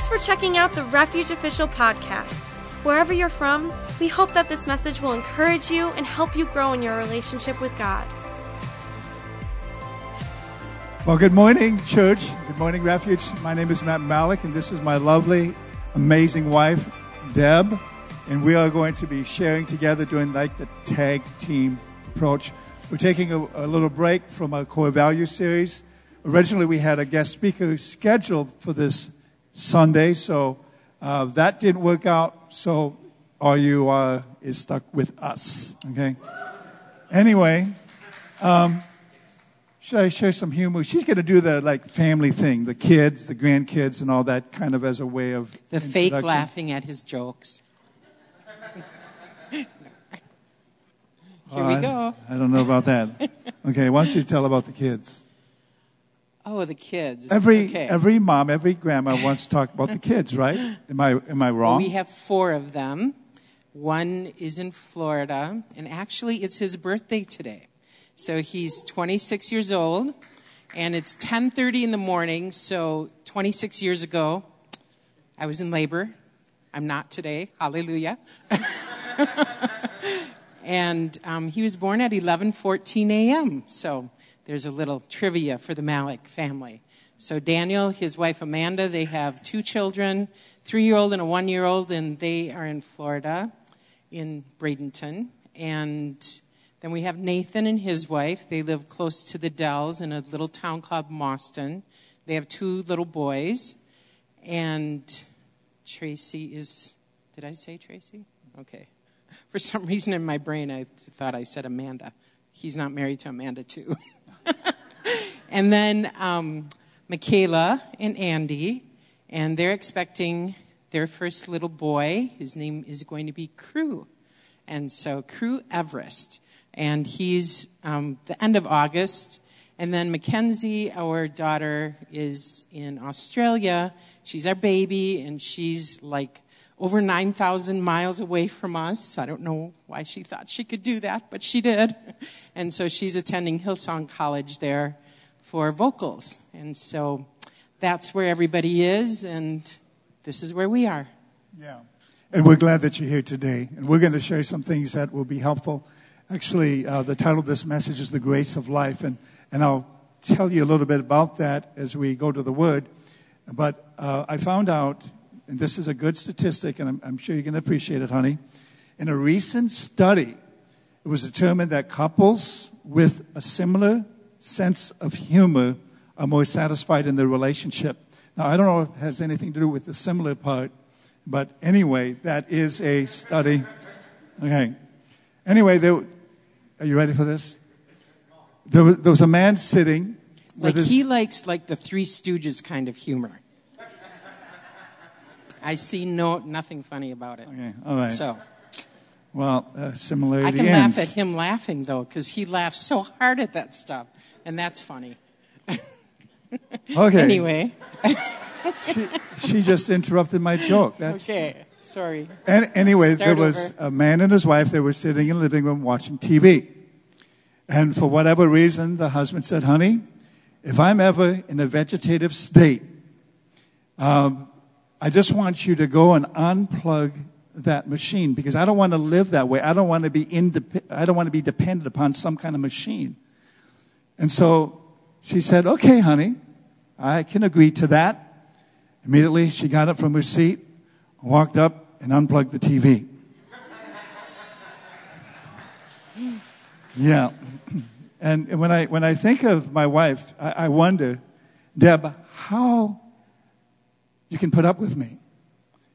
Thanks for checking out the Refuge Official Podcast. Wherever you're from, we hope that this message will encourage you and help you grow in your relationship with God. Well, good morning, church. Good morning, Refuge. My name is Matt Mallek, and this is my lovely, amazing wife, Deb. And we are going to be sharing together doing like the tag team approach. We're taking a little break from our core value series. Originally, we had a guest speaker scheduled for this Sunday, so that didn't work out. So all you are is stuck with us, okay? Anyway, should I share some humor? She's going to do the like family thing, the kids, the grandkids, and all that kind of as a way of the fake laughing at his jokes. Here we go. I don't know about that. Okay, why don't you tell about the kids? Oh, the kids. Every mom, every grandma wants to talk about the kids, right? Am I wrong? We have four of them. One is in Florida, and actually, it's his birthday today. So he's 26 years old, and it's 10:30 in the morning, so 26 years ago, I was in labor. I'm not today. Hallelujah. And he was born at 11:14 a.m., so there's a little trivia for the Mallek family. So Daniel, his wife Amanda, they have two children, three-year-old and a one-year-old, and they are in Florida, in Bradenton, and then we have Nathan and his wife. They live close to the Dells in a little town called Mauston. They have two little boys. And Tracy is, did I say Tracy? Okay. For some reason in my brain, I thought I said Amanda. He's not married to Amanda, too. And then Michaela and Andy. And they're expecting their first little boy. His name is going to be Crew. And so Crew Everest. And he's the end of August. And then Mackenzie, our daughter, is in Australia. She's our baby, and she's like over 9,000 miles away from us. I don't know why she thought she could do that, but she did. And so she's attending Hillsong College there for vocals. And so that's where everybody is, and this is where we are. Yeah. And we're glad that you're here today. And we're going to share some things that will be helpful. Actually, the title of this message is The Grace of Life, and I'll tell you a little bit about that as we go to the Word. But I found out, and this is a good statistic, and I'm sure you're going to appreciate it, honey. In a recent study, it was determined that couples with a similar sense of humor are more satisfied in their relationship. Now, I don't know if it has anything to do with the similar part, but anyway, that is a study. Okay. Anyway, are you ready for this? There was a man sitting. Like he likes like the Three Stooges kind of humor. I see nothing funny about it. Okay, all right. So, well, similarity. I can laugh at him laughing though, because he laughs so hard at that stuff, and that's funny. Okay. Anyway, she just interrupted my joke. That's okay. Sorry. And anyway, there was a man and his wife. They were sitting in the living room watching TV. And for whatever reason, the husband said, honey, if I'm ever in a vegetative state, I just want you to go and unplug that machine because I don't want to live that way. I don't want to be dependent upon some kind of machine. And so she said, okay, honey, I can agree to that. Immediately, she got up from her seat, walked up and unplugged the TV. Yeah. And when I think of my wife, I wonder, Deb, how you can put up with me.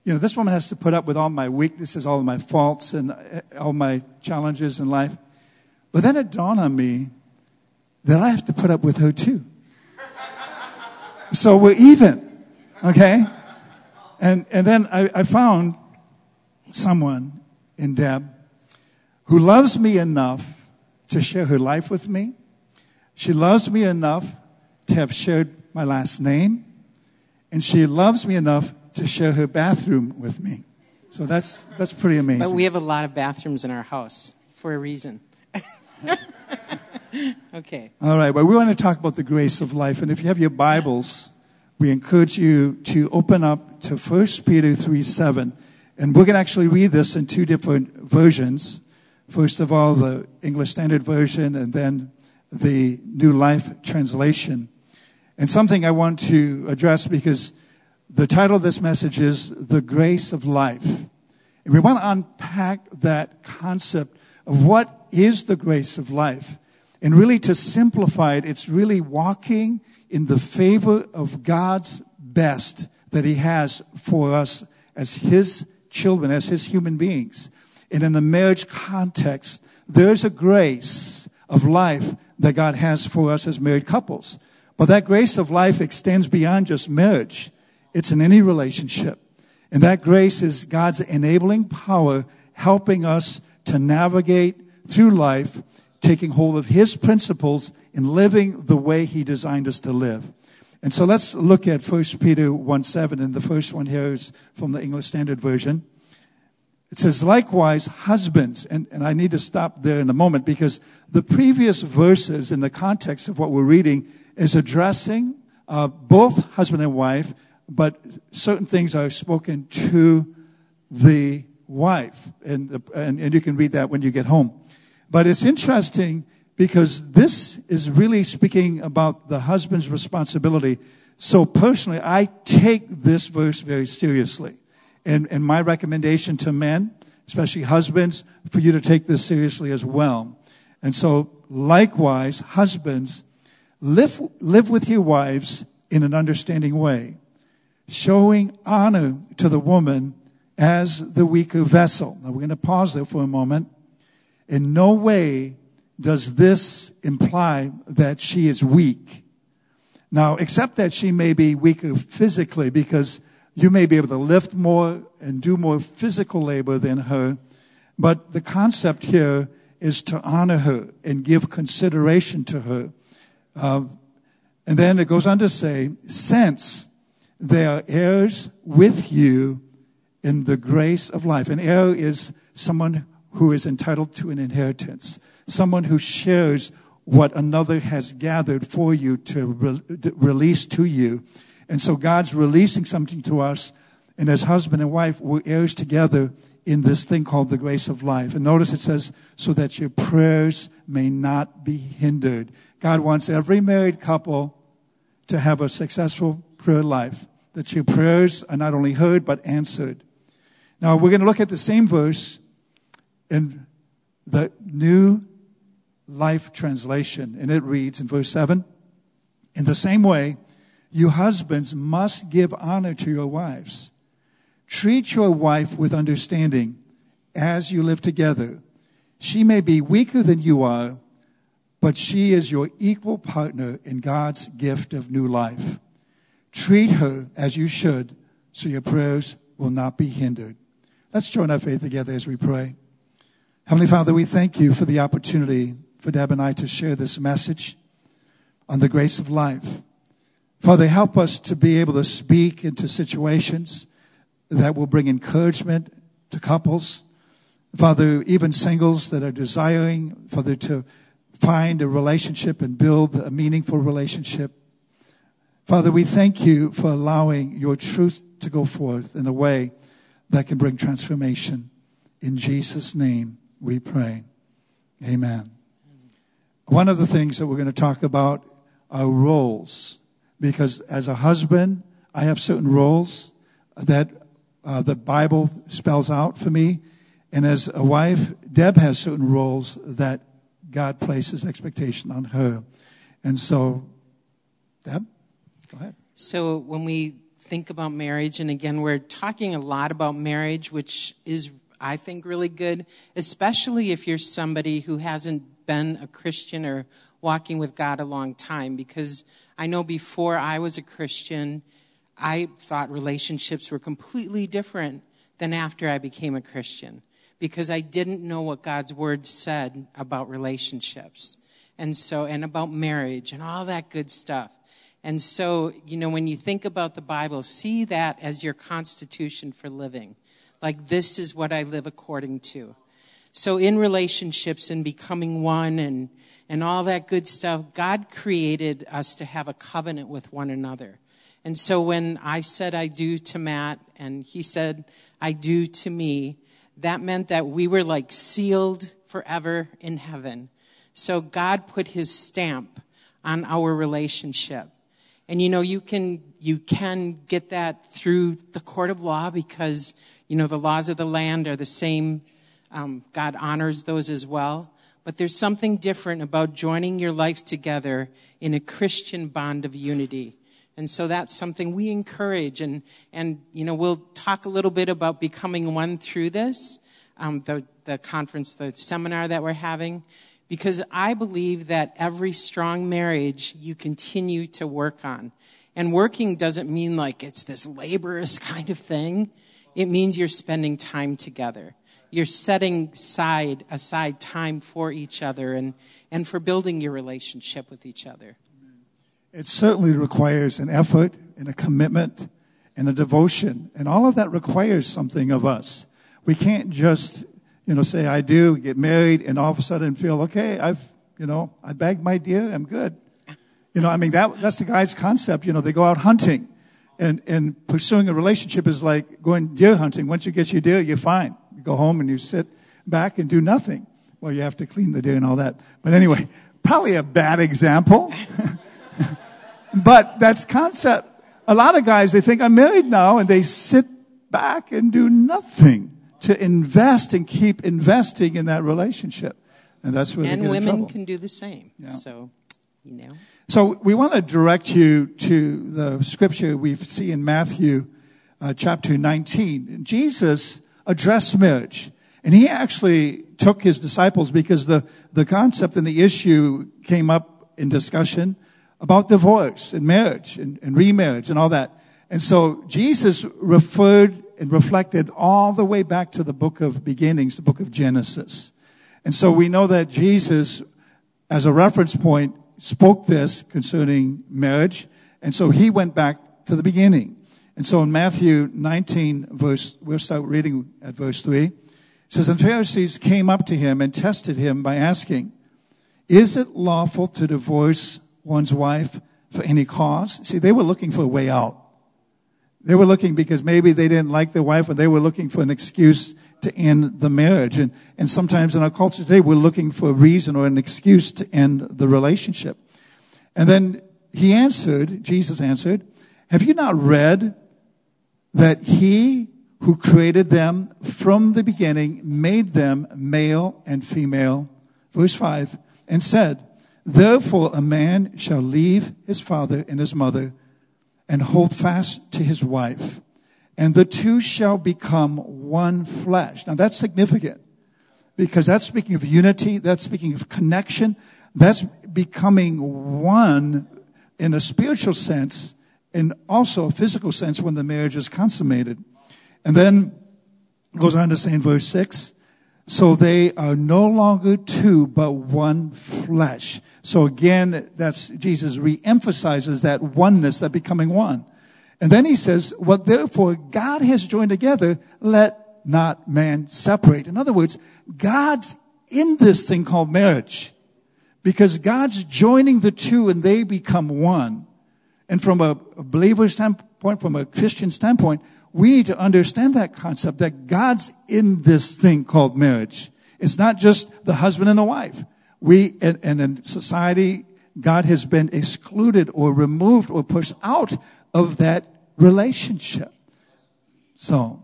You know, this woman has to put up with all my weaknesses, all my faults, and all my challenges in life. But then it dawned on me that I have to put up with her too. So we're even, okay? And then I found someone in Deb who loves me enough to share her life with me. She loves me enough to have shared my last name. And she loves me enough to share her bathroom with me. So that's pretty amazing. But we have a lot of bathrooms in our house for a reason. Okay. All right. Well, we want to talk about the grace of life. And if you have your Bibles, we encourage you to open up to 1 Peter 3:7. And we're going to actually read this in two different versions. First of all, the English Standard Version, and then the New Life Translation. And something I want to address, because the title of this message is The Grace of Life. And we want to unpack that concept of what is the grace of life. And really, to simplify it, it's really walking in the favor of God's best that He has for us as His children, as His human beings. And in the marriage context, there's a grace of life that God has for us as married couples. But that grace of life extends beyond just marriage. It's in any relationship. And that grace is God's enabling power, helping us to navigate through life, taking hold of His principles and living the way He designed us to live. And so let's look at 1 Peter 1:7, and the first one here is from the English Standard Version. It says, likewise, husbands, and I need to stop there in a moment, because the previous verses in the context of what we're reading is addressing both husband and wife, but certain things are spoken to the wife, and you can read that when you get home. But it's interesting, because this is really speaking about the husband's responsibility. So personally, I take this verse very seriously. And my recommendation to men, especially husbands, for you to take this seriously as well. And so likewise, husbands, live with your wives in an understanding way, showing honor to the woman as the weaker vessel. Now, we're going to pause there for a moment. In no way does this imply that she is weak. Now, except that she may be weaker physically, because you may be able to lift more and do more physical labor than her. But the concept here is to honor her and give consideration to her. And then it goes on to say, since they are heirs with you in the grace of life. An heir is someone who is entitled to an inheritance, someone who shares what another has gathered for you to release to you. And so God's releasing something to us, and as husband and wife, we're heirs together in this thing called the grace of life. And notice it says, so that your prayers may not be hindered. God wants every married couple to have a successful prayer life, that your prayers are not only heard, but answered. Now, we're going to look at the same verse in the New Life Translation, and it reads in verse 7, in the same way, you husbands must give honor to your wives. Treat your wife with understanding as you live together. She may be weaker than you are, but she is your equal partner in God's gift of new life. Treat her as you should, so your prayers will not be hindered. Let's join our faith together as we pray. Heavenly Father, we thank you for the opportunity for Deb and I to share this message on the grace of life. Father, help us to be able to speak into situations that will bring encouragement to couples. Father, even singles that are desiring, Father, to find a relationship and build a meaningful relationship. Father, we thank you for allowing your truth to go forth in a way that can bring transformation. In Jesus' name we pray. Amen. One of the things that we're going to talk about are roles. Because as a husband, I have certain roles that the Bible spells out for me. And as a wife, Deb has certain roles that God places expectation on her. And so, Deb, go ahead. So when we think about marriage, and again, we're talking a lot about marriage, which is, I think, really good, especially if you're somebody who hasn't been a Christian or walking with God a long time, because I know before I was a Christian, I thought relationships were completely different than after I became a Christian, because I didn't know what God's word said about relationships and about marriage and all that good stuff. And so, you know, when you think about the Bible, see that as your constitution for living. Like, this is what I live according to. So in relationships and becoming one and all that good stuff, God created us to have a covenant with one another. And so when I said I do to Matt and he said I do to me, that meant that we were like sealed forever in heaven. So God put his stamp on our relationship. And, you know, you can get that through the court of law because, you know, the laws of the land are the same. God honors those as well. But there's something different about joining your life together in a Christian bond of unity. And so that's something we encourage. And you know, we'll talk a little bit about becoming one through this, the conference, the seminar that we're having. Because I believe that every strong marriage you continue to work on. And working doesn't mean like it's this laborious kind of thing. It means you're spending time together. You're setting aside time for each other and for building your relationship with each other. It certainly requires an effort and a commitment and a devotion. And all of that requires something of us. We can't just... say I do, get married, and all of a sudden feel, okay, I bagged my deer, I'm good. That's the guy's concept. They go out hunting, and pursuing a relationship is like going deer hunting. Once you get your deer, you're fine. You go home and you sit back and do nothing. Well, you have to clean the deer and all that. But anyway, probably a bad example. But that's concept. A lot of guys, they think I'm married now, and they sit back and do nothing to invest and keep investing in that relationship. And that's where they get in trouble. And women can do the same. Yeah. So. So we want to direct you to the scripture we see in Matthew chapter 19. Jesus addressed marriage. And he actually took his disciples because the concept and the issue came up in discussion about divorce and marriage and remarriage and all that. And so Jesus referred and reflected all the way back to the book of beginnings, the book of Genesis. And so we know that Jesus, as a reference point, spoke this concerning marriage. And so he went back to the beginning. And so in Matthew 19, we'll start reading at verse 3. It says, "And Pharisees came up to him and tested him by asking, 'Is it lawful to divorce one's wife for any cause?'" See, they were looking for a way out. They were looking because maybe they didn't like their wife, or they were looking for an excuse to end the marriage. And sometimes in our culture today, we're looking for a reason or an excuse to end the relationship. And then Jesus answered, "Have you not read that he who created them from the beginning made them male and female?" Verse 5, "and said, 'Therefore a man shall leave his father and his mother and hold fast to his wife, and the two shall become one flesh.'" Now that's significant, because that's speaking of unity, that's speaking of connection, that's becoming one in a spiritual sense and also a physical sense when the marriage is consummated. And then goes on to say in verse 6, "So they are no longer two, but one flesh." So again, that's Jesus reemphasizes that oneness, that becoming one. And then he says, "What therefore God has joined together, let not man separate." In other words, God's in this thing called marriage, because God's joining the two and they become one. And from a believer's standpoint, from a Christian standpoint, we need to understand that concept, that God's in this thing called marriage. It's not just the husband and the wife. And in society, God has been excluded or removed or pushed out of that relationship. So,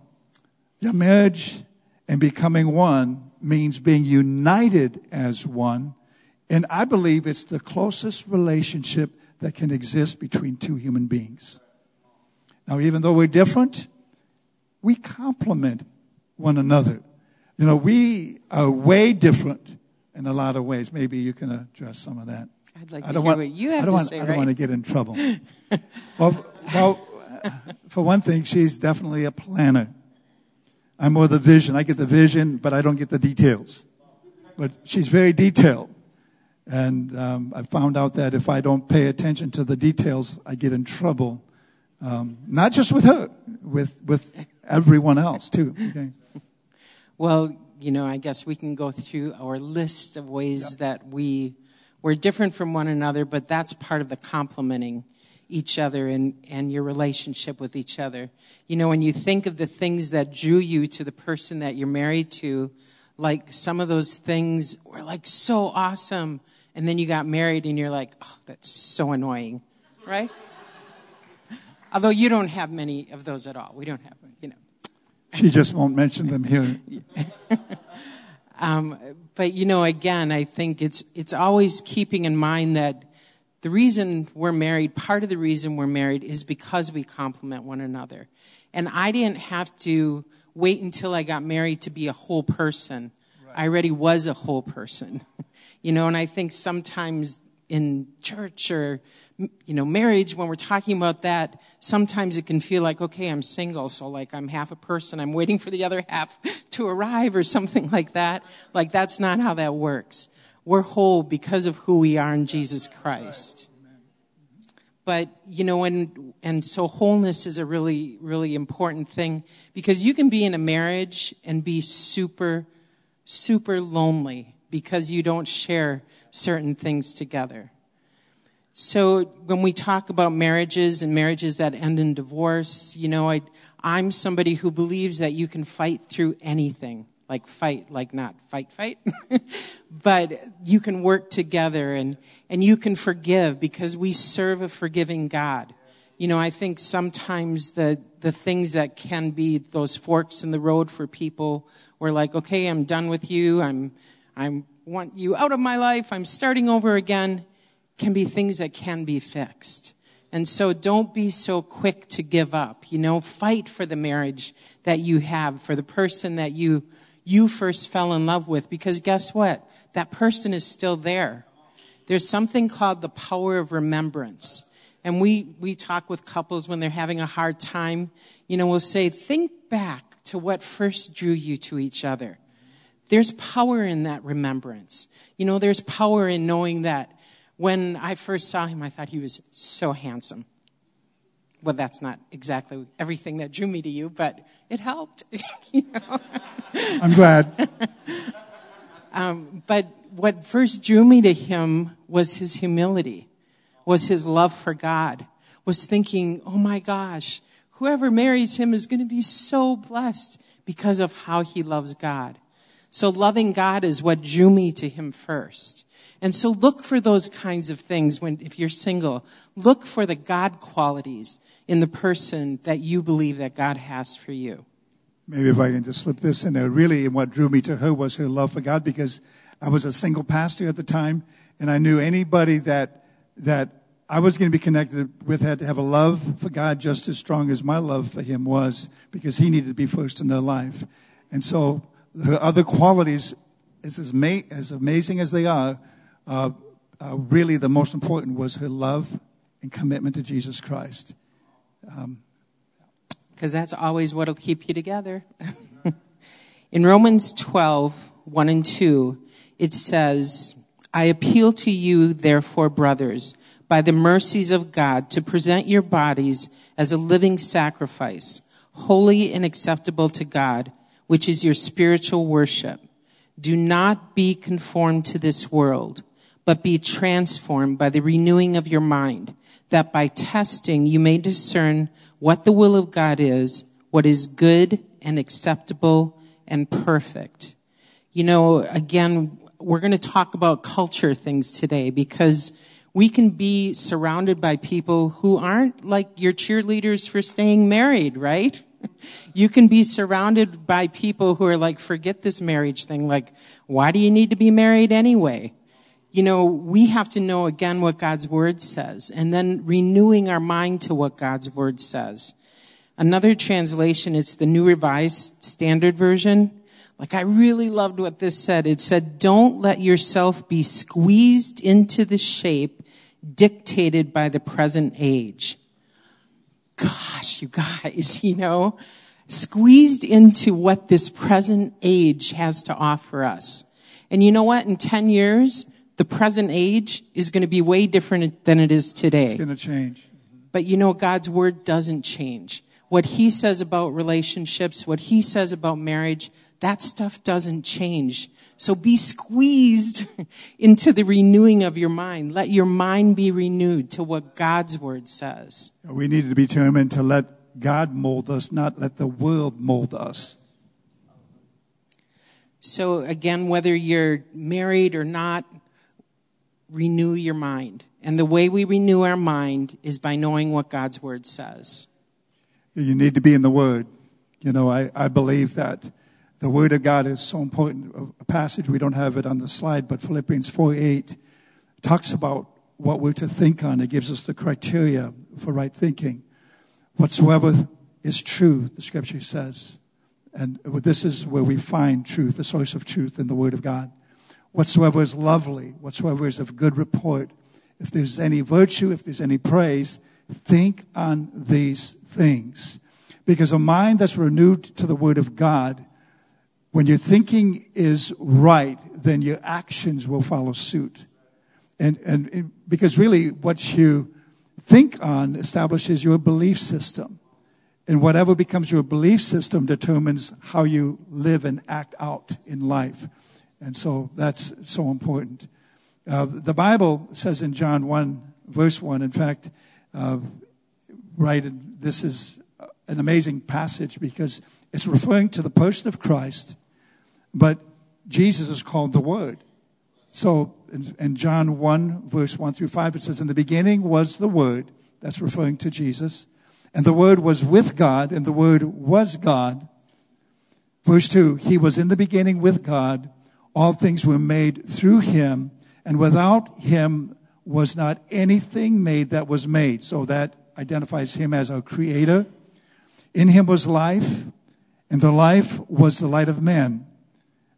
yeah, marriage and becoming one means being united as one. And I believe it's the closest relationship that can exist between two human beings. Now, even though we're different, we complement one another. We are way different in a lot of ways. Maybe you can address some of that. I'd like to hear what you have to say, right? I don't want to get in trouble. Well, for one thing, she's definitely a planner. I'm more the vision. I get the vision, but I don't get the details. But she's very detailed. And I found out that if I don't pay attention to the details, I get in trouble. Not just with her, with everyone else, too. Okay. Well, I guess we can go through our list of ways that we're different from one another, but that's part of the complementing. each other and your relationship with each other. You know, when you think of the things that drew you to the person that you're married to, like some of those things were like so awesome. And then you got married and you're like, oh, that's so annoying, right? Although you don't have many of those at all. We don't have, you know. She just won't mention them here. But, you know, again, I think it's always keeping in mind that the reason we're married, part of the reason we're married is because we complement one another. And I didn't have to wait until I got married to be a whole person. Right. I already was a whole person. You know, and I think sometimes in church or, you know, marriage, when we're talking about that, sometimes it can feel like, okay, I'm single, so like I'm half a person, I'm waiting for the other half to arrive or something like that. Like that's not how that works. We're whole because of who we are in Jesus Christ. But, you know, and so wholeness is a really, really important thing, because you can be in a marriage and be super, super lonely because you don't share certain things together. So when we talk about marriages and marriages that end in divorce, you know, I'm somebody who believes that you can fight through anything, like fight, like not fight, but you can work together and you can forgive because we serve a forgiving God. You know, I think sometimes the things that can be those forks in the road for people were like, okay, I'm done with you. I want you out of my life. I'm starting over again. Can be things that can be fixed. And so don't be so quick to give up. You know, fight for the marriage that you have, for the person that you first fell in love with, because guess what? That person is still there. There's something called the power of remembrance. And we talk with couples when they're having a hard time. You know, we'll say, think back to what first drew you to each other. There's power in that remembrance. You know, there's power in knowing that when I first saw him, I thought he was so handsome. Well, that's not exactly everything that drew me to you, but it helped. You know? I'm glad. But what first drew me to him was his humility, was his love for God, was thinking, oh my gosh, whoever marries him is going to be so blessed because of how he loves God. So loving God is what drew me to him first. And so look for those kinds of things if you're single. Look for the God qualities in the person that you believe that God has for you. Maybe if I can just slip this in there. Really, what drew me to her was her love for God, because I was a single pastor at the time, and I knew anybody that I was going to be connected with had to have a love for God just as strong as my love for him was, because he needed to be first in their life. And so her other qualities, as amazing as they are, really the most important was her love and commitment to Jesus Christ. Because that's always what will keep you together. In Romans 12, 1 and 2, it says, I appeal to you, therefore, brothers, by the mercies of God, to present your bodies as a living sacrifice, holy and acceptable to God, which is your spiritual worship. Do not be conformed to this world, but be transformed by the renewing of your mind, that by testing you may discern what the will of God is, what is good and acceptable and perfect. You know, again, we're going to talk about culture things today, because we can be surrounded by people who aren't like your cheerleaders for staying married, right? You can be surrounded by people who are like, forget this marriage thing. Like, why do you need to be married anyway? You know, we have to know, again, what God's word says, and then renewing our mind to what God's word says. Another translation, it's the New Revised Standard Version. Like, I really loved what this said. It said, don't let yourself be squeezed into the shape dictated by the present age. Gosh, you guys, you know, squeezed into what this present age has to offer us. And you know what? In 10 years... the present age is going to be way different than it is today. It's going to change. But you know, God's word doesn't change. What he says about relationships, what he says about marriage, that stuff doesn't change. So be squeezed into the renewing of your mind. Let your mind be renewed to what God's word says. We need to be determined to let God mold us, not let the world mold us. So again, whether you're married or not, renew your mind. And the way we renew our mind is by knowing what God's word says. You need to be in the word. You know, I believe that the word of God is so important. A passage, we don't have it on the slide, but Philippians 4:8 talks about what we're to think on. It gives us the criteria for right thinking. Whatsoever is true, the scripture says. And this is where we find truth, the source of truth in the word of God. Whatsoever is lovely, whatsoever is of good report, if there's any virtue, if there's any praise, think on these things. Because a mind that's renewed to the word of God, when your thinking is right, then your actions will follow suit. And because really what you think on establishes your belief system. And whatever becomes your belief system determines how you live and act out in life. And so that's so important. The Bible says in John 1, verse 1, in fact, right, and this is an amazing passage because it's referring to the person of Christ, but Jesus is called the Word. So in John 1, verse 1 through 5, it says, in the beginning was the Word, that's referring to Jesus, and the Word was with God, and the Word was God. Verse 2, he was in the beginning with God. All things were made through him, and without him was not anything made that was made. So that identifies him as our creator. In him was life, and the life was the light of men.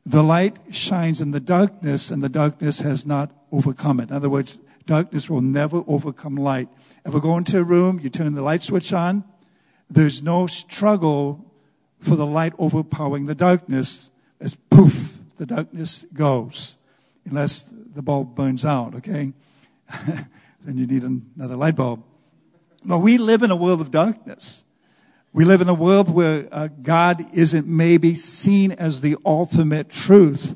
The light shines in the darkness, and the darkness has not overcome it. In other words, darkness will never overcome light. If we go into a room, you turn the light switch on, there's no struggle for the light overpowering the darkness. It's poof, the darkness goes, unless the bulb burns out, okay? Then you need another light bulb. But we live in a world of darkness. We live in a world where God isn't maybe seen as the ultimate truth.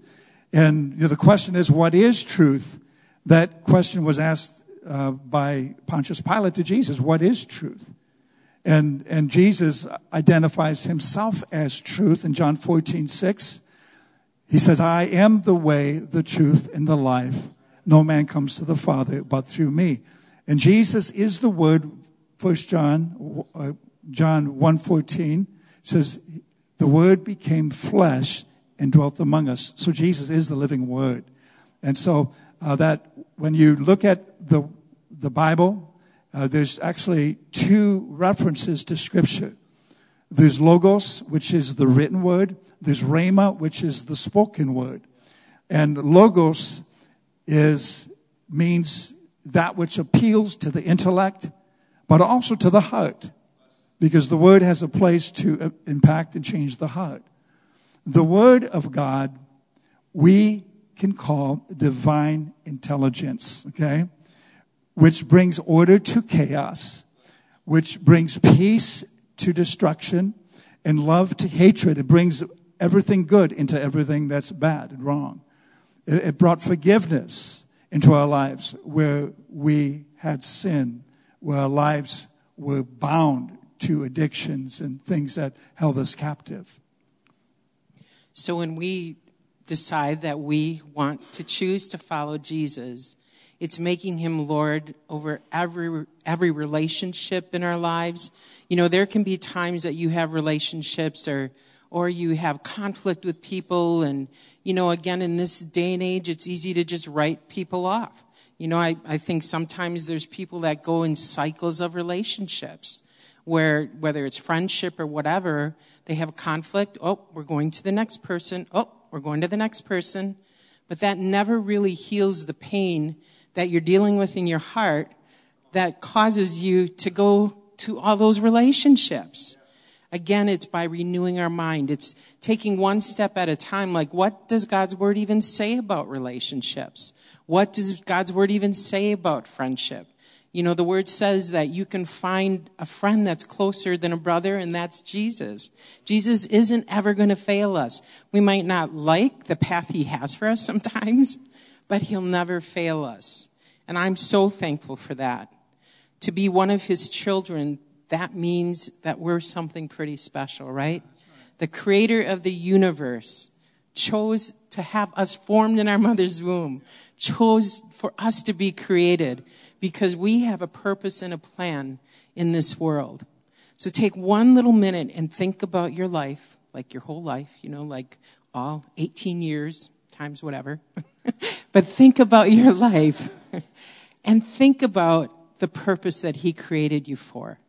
And you know, the question is, what is truth? That question was asked by Pontius Pilate to Jesus. What is truth? And Jesus identifies himself as truth in John 14:6. He says, I am the way, the truth, and the life. No man comes to the Father but through me. And Jesus is the Word. First John 1:14 says, the Word became flesh and dwelt among us. So Jesus is the living Word. And so that when you look at the Bible, there's actually two references to Scripture. There's logos, which is the written word. There's rhema, which is the spoken word. And logos means that which appeals to the intellect, but also to the heart, because the word has a place to impact and change the heart. The word of God, we can call divine intelligence, okay? Which brings order to chaos, which brings peace to destruction, and love to hatred. It brings everything good into everything that's bad and wrong. It brought forgiveness into our lives where we had sin, where our lives were bound to addictions and things that held us captive. So when we decide that we want to choose to follow Jesus, it's making him Lord over every relationship in our lives. You know, there can be times that you have relationships or you have conflict with people. And, you know, again, in this day and age, it's easy to just write people off. You know, I think sometimes there's people that go in cycles of relationships where, whether it's friendship or whatever, they have conflict. Oh, we're going to the next person. Oh, we're going to the next person. But that never really heals the pain that you're dealing with in your heart that causes you to go to all those relationships. Again, it's by renewing our mind. It's taking one step at a time. Like, what does God's word even say about relationships? What does God's word even say about friendship? You know, the word says that you can find a friend that's closer than a brother, and that's Jesus. Jesus isn't ever going to fail us. We might not like the path he has for us sometimes, but he'll never fail us. And I'm so thankful for that. To be one of his children, that means that we're something pretty special, right? The creator of the universe chose to have us formed in our mother's womb, chose for us to be created, because we have a purpose and a plan in this world. So take one little minute and think about your life, like your whole life, you know, like all 18 years times whatever. But think about your life and think about the purpose that he created you for.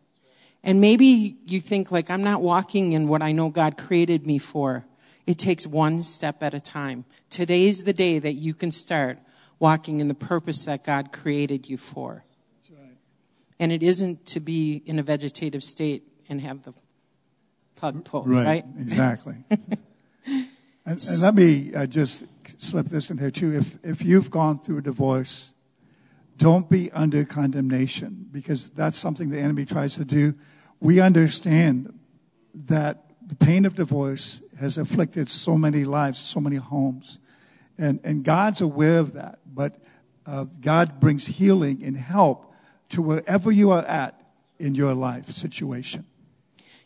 And maybe you think, like, I'm not walking in what I know God created me for. It takes one step at a time. Today's the day that you can start walking in the purpose that God created you for. That's right. And it isn't to be in a vegetative state and have the plug pulled, right? Exactly. and let me just slip this in there, too. If you've gone through a divorce, don't be under condemnation, because that's something the enemy tries to do. We understand that the pain of divorce has afflicted so many lives, so many homes. And God's aware of that, but God brings healing and help to wherever you are at in your life situation.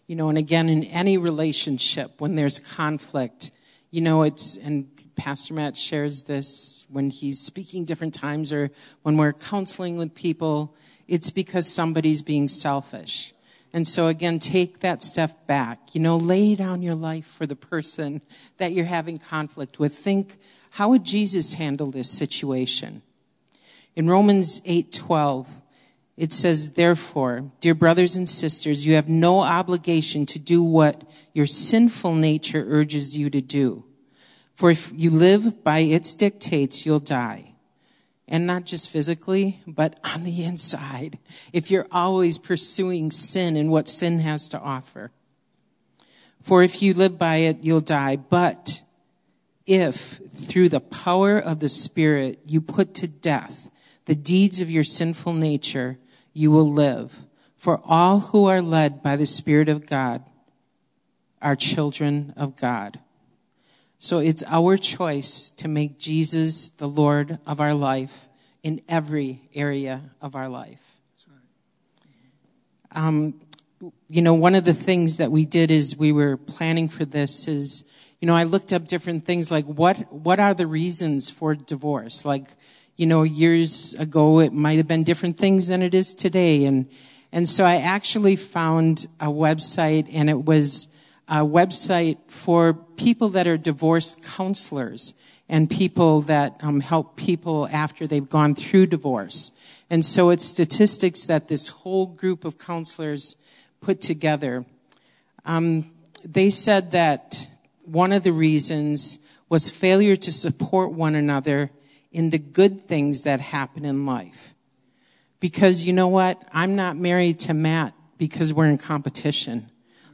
You know, and again, in any relationship, when there's conflict, you know, it's, and Pastor Matt shares this when he's speaking different times or when we're counseling with people, it's because somebody's being selfish. And so again, take that step back. You know, lay down your life for the person that you're having conflict with. Think, how would Jesus handle this situation? In Romans 8:12, it says, therefore, dear brothers and sisters, you have no obligation to do what your sinful nature urges you to do. For if you live by its dictates, you'll die. And not just physically, but on the inside. If you're always pursuing sin and what sin has to offer. For if you live by it, you'll die. But if, through the power of the Spirit, you put to death the deeds of your sinful nature, you will live. For all who are led by the Spirit of God are children of God. So it's our choice to make Jesus the Lord of our life in every area of our life. You know, one of the things that we did as we were planning for this is, you know, I looked up different things like what are the reasons for divorce? Like, you know, years ago, it might have been different things than it is today. And so I actually found a website, and it was a website for people that are divorce counselors and people that help people after they've gone through divorce. And so it's statistics that this whole group of counselors put together. They said that one of the reasons was failure to support one another in the good things that happen in life. Because you know what? I'm not married to Matt because we're in competition.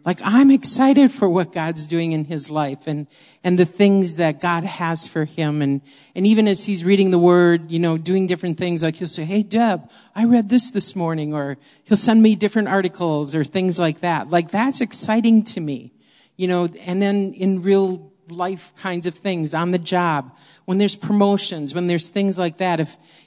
Like, I'm excited for what God's doing in his life and the things that God has for him. And even as he's reading the word, you know, doing different things, like he'll say, hey, Deb, I read this morning, or he'll send me different articles or things like that. Like, that's exciting to me. You know, and then in real life kinds of things, on the job, when there's promotions, when there's things like that,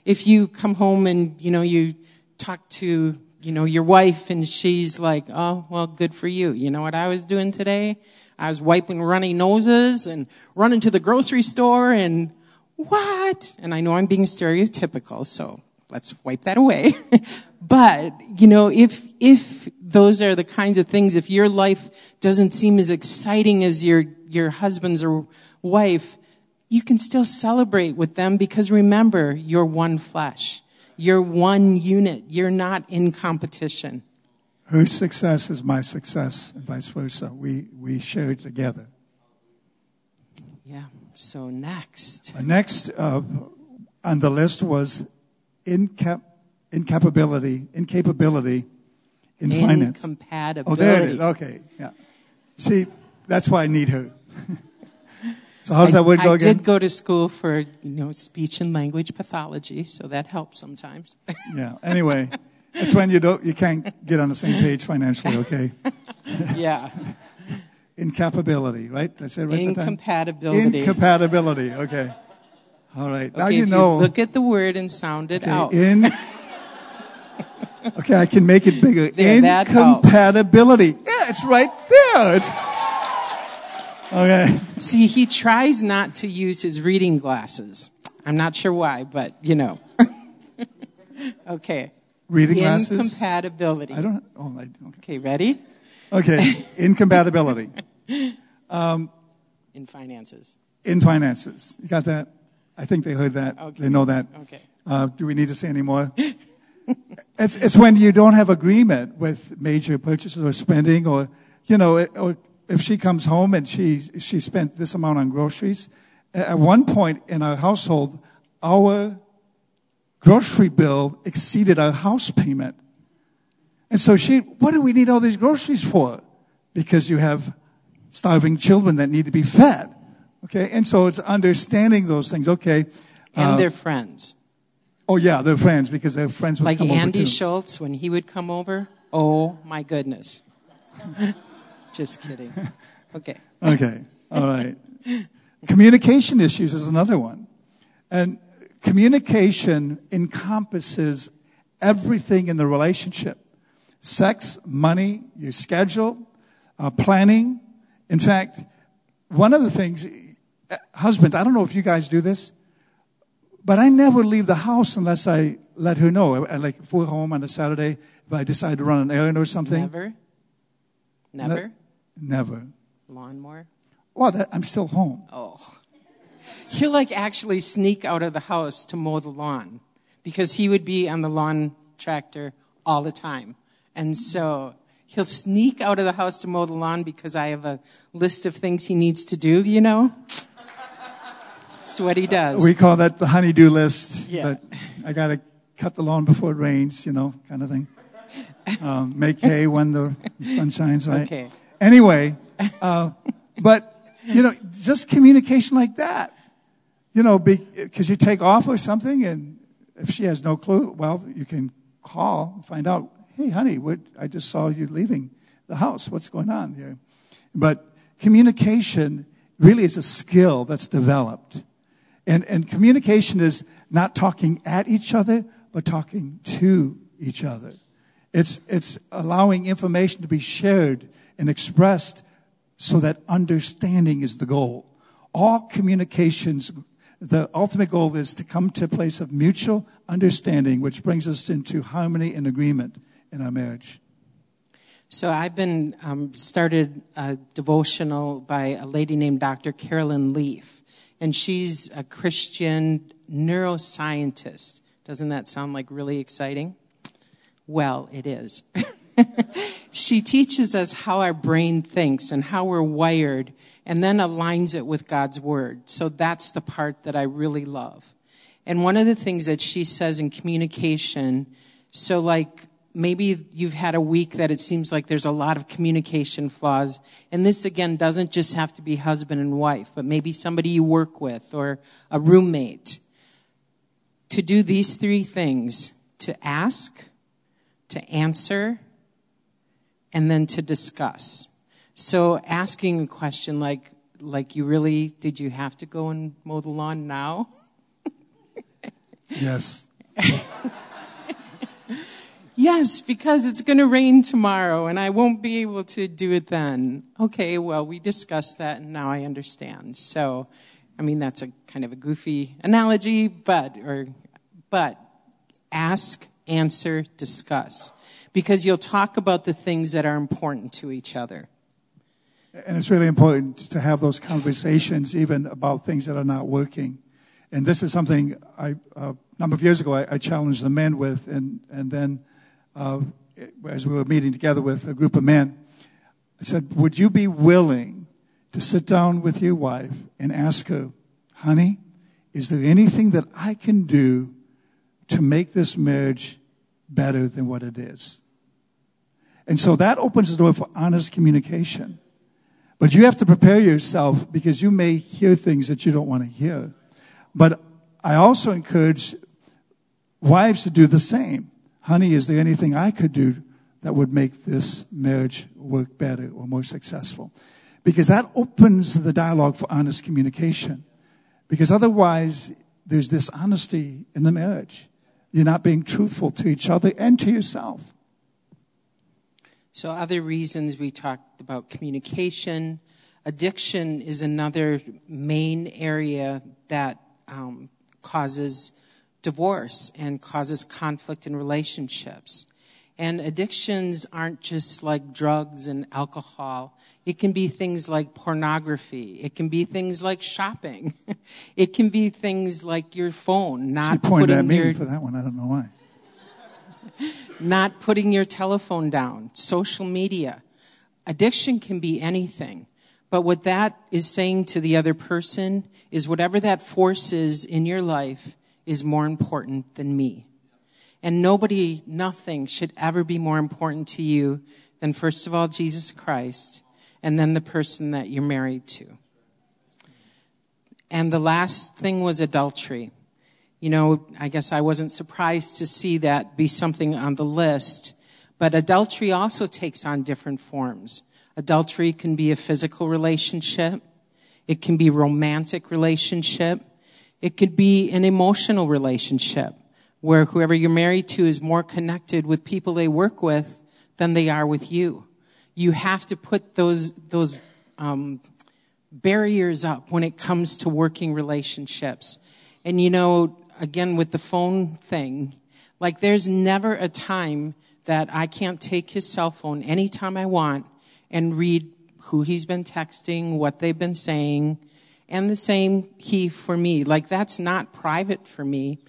if you come home and, you know, you talk to, you know, your wife and she's like, oh, well, good for you. You know what I was doing today? I was wiping runny noses and running to the grocery store and what? And I know I'm being stereotypical, so let's wipe that away. But, you know, if those are the kinds of things, if your life doesn't seem as exciting as your husband's or wife, you can still celebrate with them, because remember, you're one flesh. You're one unit. You're not in competition. Her success is my success, and vice versa. We share it together. Yeah. So next. Next on the list was incapability in finance. Incompatibility. Oh, there it is. Okay. Yeah. See, that's why I need her. So how's that word go again? I did go to school for, you know, speech and language pathology, so that helps sometimes. Yeah. Anyway, That's when you can't get on the same page financially, okay? Yeah. Incompatibility, right? I said right at the time? Incompatibility, okay. All right. Okay, now you know. Look at the word and sound it out. Okay, I can make it bigger. There, incompatibility. Yeah, it's right there. Okay. See, he tries not to use his reading glasses. I'm not sure why, but you know. Okay. Reading glasses? Incompatibility. Okay, ready? Okay, incompatibility. In finances. You got that? I think they heard that. Okay. They know that. Okay. Do we need to say any more? It's when you don't have agreement with major purchases or spending, or you know, or if she comes home and she spent this amount on groceries. At one point in our household, our grocery bill exceeded our house payment, and so what do we need all these groceries for? Because you have starving children that need to be fed. Okay, and so it's understanding those things. Okay, and their friends. Oh, yeah, they're friends, because their friends would come over, too. Like Andy Schultz, when he would come over, oh, my goodness. Just kidding. Okay. Okay. All right. Communication issues is another one. And communication encompasses everything in the relationship. Sex, money, your schedule, planning. In fact, one of the things, husbands, I don't know if you guys do this, but I never leave the house unless I let her know. Like, if we're home on a Saturday, if I decide to run an errand or something. Never. Lawnmower? Well, I'm still home. Oh. You, actually sneak out of the house to mow the lawn, because he would be on the lawn tractor all the time. And so he'll sneak out of the house to mow the lawn because I have a list of things he needs to do, you know? What he does. We call that the honey-do list. Yeah. But I got to cut the lawn before it rains, you know, kind of thing. Make hay when the sun shines, right? Okay. Anyway, but, you know, just communication like that. You know, because you take off or something, and if she has no clue, well, you can call and find out, hey, honey, I just saw you leaving the house. What's going on here? But communication really is a skill that's developed. And communication is not talking at each other, but talking to each other. It's allowing information to be shared and expressed so that understanding is the goal. All communications, the ultimate goal is to come to a place of mutual understanding, which brings us into harmony and agreement in our marriage. So I've been started a devotional by a lady named Dr. Carolyn Leaf. And she's a Christian neuroscientist. Doesn't that sound like really exciting? Well, it is. She teaches us how our brain thinks and how we're wired, and then aligns it with God's word. So that's the part that I really love. And one of the things that she says in communication, so maybe you've had a week that it seems like there's a lot of communication flaws. And this, again, doesn't just have to be husband and wife, but maybe somebody you work with or a roommate. To do these three things: to ask, to answer, and then to discuss. So asking a question like you really, did you have to go and mow the lawn now? Yes. Yes, because it's going to rain tomorrow and I won't be able to do it then. Okay, well, we discussed that and now I understand. So, I mean, that's a kind of a goofy analogy, but ask, answer, discuss. Because you'll talk about the things that are important to each other. And it's really important to have those conversations even about things that are not working. And this is something a number of years ago, I challenged the men with, and then as we were meeting together with a group of men, I said, would you be willing to sit down with your wife and ask her, honey, is there anything that I can do to make this marriage better than what it is? And so that opens the door for honest communication. But you have to prepare yourself, because you may hear things that you don't want to hear. But I also encourage wives to do the same. honey, is there anything I could do that would make this marriage work better or more successful? Because that opens the dialogue for honest communication. Because otherwise, there's dishonesty in the marriage. You're not being truthful to each other and to yourself. So other reasons we talked about communication. Addiction is another main area that causes divorce and causes conflict in relationships. And addictions aren't just like drugs and alcohol. It can be things like pornography. It can be things like shopping. It can be things like your phone. Not putting at me your, for that one. I don't know why. Not putting your telephone down. Social media. Addiction can be anything. But what that is saying to the other person is whatever that force is in your life is more important than me. And nobody, nothing should ever be more important to you than, first of all, Jesus Christ, and then the person that you're married to. And the last thing was adultery. You know, I guess I wasn't surprised to see that be something on the list. But adultery also takes on different forms. Adultery can be a physical relationship. It can be a romantic relationship. It could be an emotional relationship where whoever you're married to is more connected with people they work with than they are with you. You have to put those barriers up when it comes to working relationships. And, you know, again, with the phone thing, like there's never a time that I can't take his cell phone anytime I want and read who he's been texting, what they've been saying, and the same he for me. Like, that's not private for me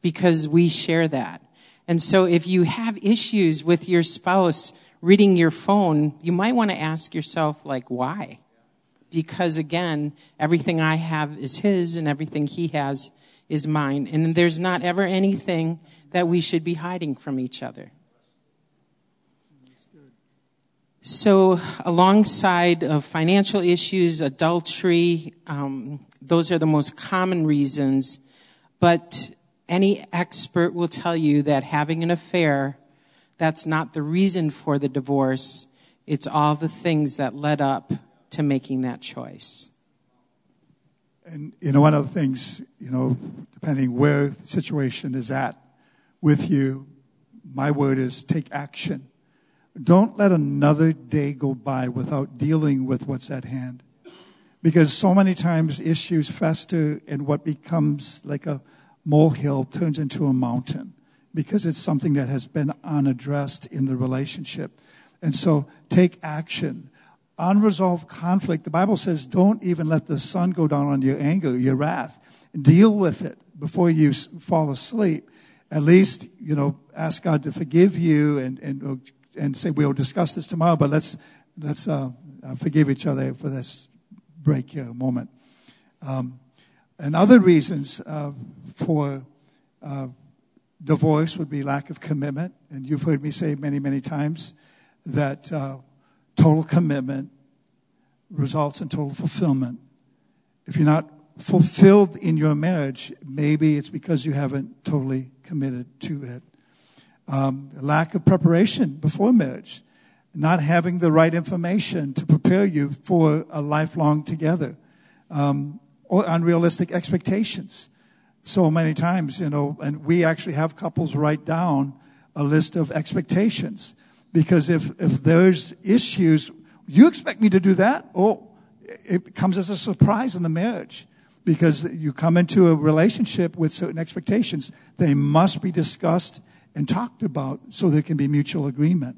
because we share that. And so if you have issues with your spouse reading your phone, you might want to ask yourself, like, why? Because, again, everything I have is his and everything he has is mine. And there's not ever anything that we should be hiding from each other. So alongside of financial issues, adultery, those are the most common reasons. But any expert will tell you that having an affair, that's not the reason for the divorce. It's all the things that led up to making that choice. And, you know, one of the things, you know, depending where the situation is at with you, my word is take action. Don't let another day go by without dealing with what's at hand. Because so many times issues fester and what becomes like a molehill turns into a mountain because it's something that has been unaddressed in the relationship. And so take action. Unresolved conflict, the Bible says, don't even let the sun go down on your anger, your wrath. Deal with it before you fall asleep. At least, you know, ask God to forgive you and say, we'll discuss this tomorrow, but let's forgive each other for this break here a moment. And other reasons for divorce would be lack of commitment. And you've heard me say many, many times that total commitment results in total fulfillment. If you're not fulfilled in your marriage, maybe it's because you haven't totally committed to it. Lack of preparation before marriage, not having the right information to prepare you for a lifelong together, or unrealistic expectations. So many times, you know, and we actually have couples write down a list of expectations because if there's issues, you expect me to do that? Oh, it comes as a surprise in the marriage. Because you come into a relationship with certain expectations. They must be discussed and talked about so there can be mutual agreement.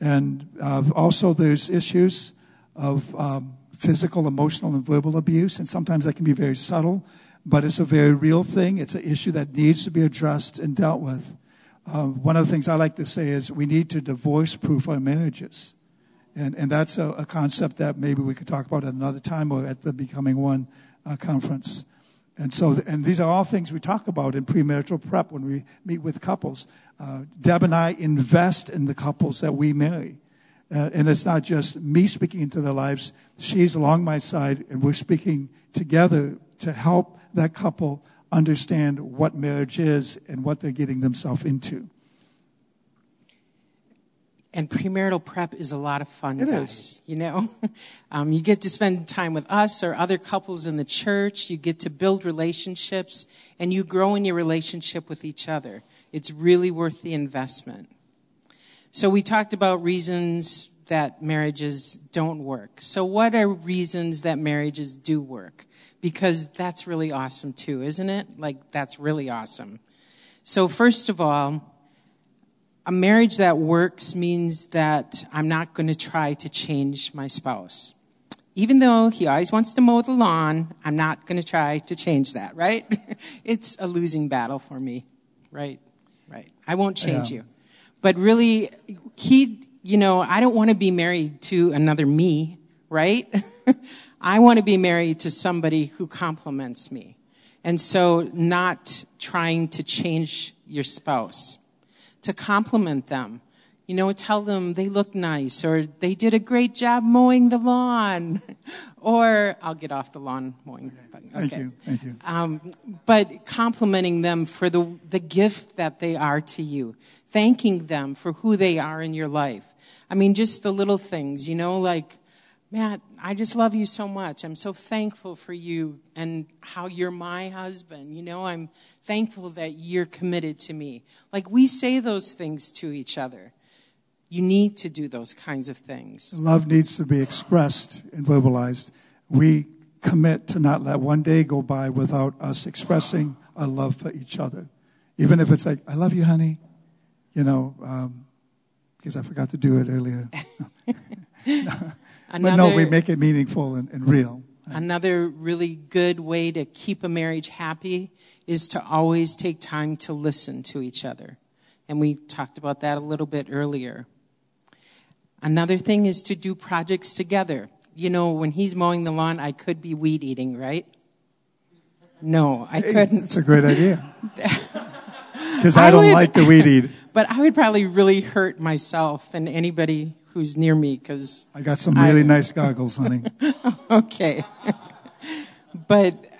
And also there's issues of physical, emotional, and verbal abuse, and sometimes that can be very subtle, but it's a very real thing. It's an issue that needs to be addressed and dealt with. One of the things I like to say is we need to divorce-proof our marriages. And that's a concept that maybe we could talk about at another time or at the Becoming One conference. And so, and these are all things we talk about in premarital prep when we meet with couples. Deb and I invest in the couples that we marry. And it's not just me speaking into their lives. She's along my side, and we're speaking together to help that couple understand what marriage is and what they're getting themselves into. And premarital prep is a lot of fun, guys. You know, you get to spend time with us or other couples in the church. You get to build relationships, and you grow in your relationship with each other. It's really worth the investment. So we talked about reasons that marriages don't work. So what are reasons that marriages do work? Because that's really awesome too, isn't it? Like, that's really awesome. So first of all, a marriage that works means that I'm not going to try to change my spouse. Even though he always wants to mow the lawn, I'm not going to try to change that, right? It's a losing battle for me, right? Right. I won't change you. But really, I don't want to be married to another me, right? I want to be married to somebody who compliments me. And so not trying to change your spouse. To compliment them, tell them they look nice, or they did a great job mowing the lawn, or I'll get off the lawn mowing. Okay. Thank you. But complimenting them for the gift that they are to you, thanking them for who they are in your life. I mean, just the little things, like, Matt, I just love you so much. I'm so thankful for you and how you're my husband. I'm thankful that you're committed to me. Like, we say those things to each other. You need to do those kinds of things. Love needs to be expressed and verbalized. We commit to not let one day go by without us expressing our love for each other. Even if it's like, I love you, honey, because I forgot to do it earlier. But we make it meaningful and real. Another really good way to keep a marriage happy is to always take time to listen to each other. And we talked about that a little bit earlier. Another thing is to do projects together. When he's mowing the lawn, I could be weed eating, right? No, I couldn't. That's a great idea. Because I don't like to weed eat. But I would probably really hurt myself and anybody who's near me, because I got some really nice goggles, honey. Okay. But,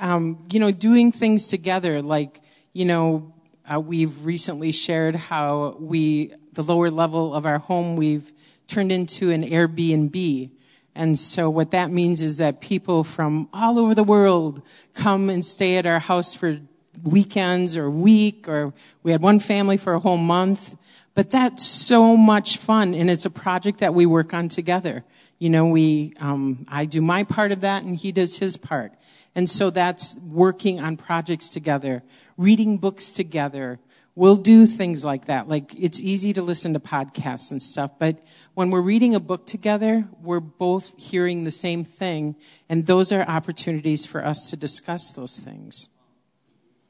doing things together, like, we've recently shared how the lower level of our home, we've turned into an Airbnb. And so what that means is that people from all over the world come and stay at our house for weekends or week, or we had one family for a whole month. But that's so much fun, and it's a project that we work on together. I do my part of that, and he does his part. And so that's working on projects together, reading books together. We'll do things like that. Like, it's easy to listen to podcasts and stuff, but when we're reading a book together, we're both hearing the same thing, and those are opportunities for us to discuss those things.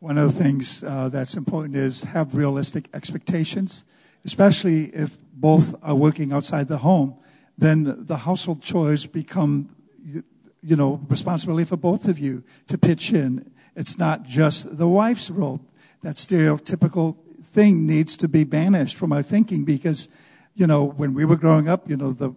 One of the things that's important is have realistic expectations. Especially if both are working outside the home, then the household chores become, responsibility for both of you to pitch in. It's not just the wife's role. That stereotypical thing needs to be banished from our thinking because, when we were growing up, the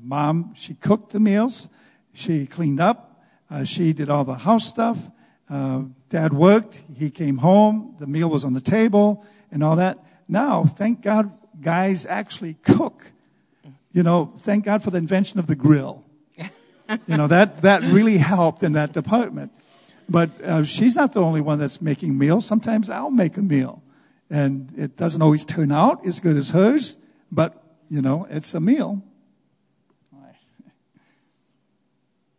mom, she cooked the meals, she cleaned up, she did all the house stuff. Dad worked, he came home, the meal was on the table and all that. Now, thank God, guys actually cook. Thank God for the invention of the grill. That really helped in that department. But she's not the only one that's making meals. Sometimes I'll make a meal, and it doesn't always turn out as good as hers. But it's a meal.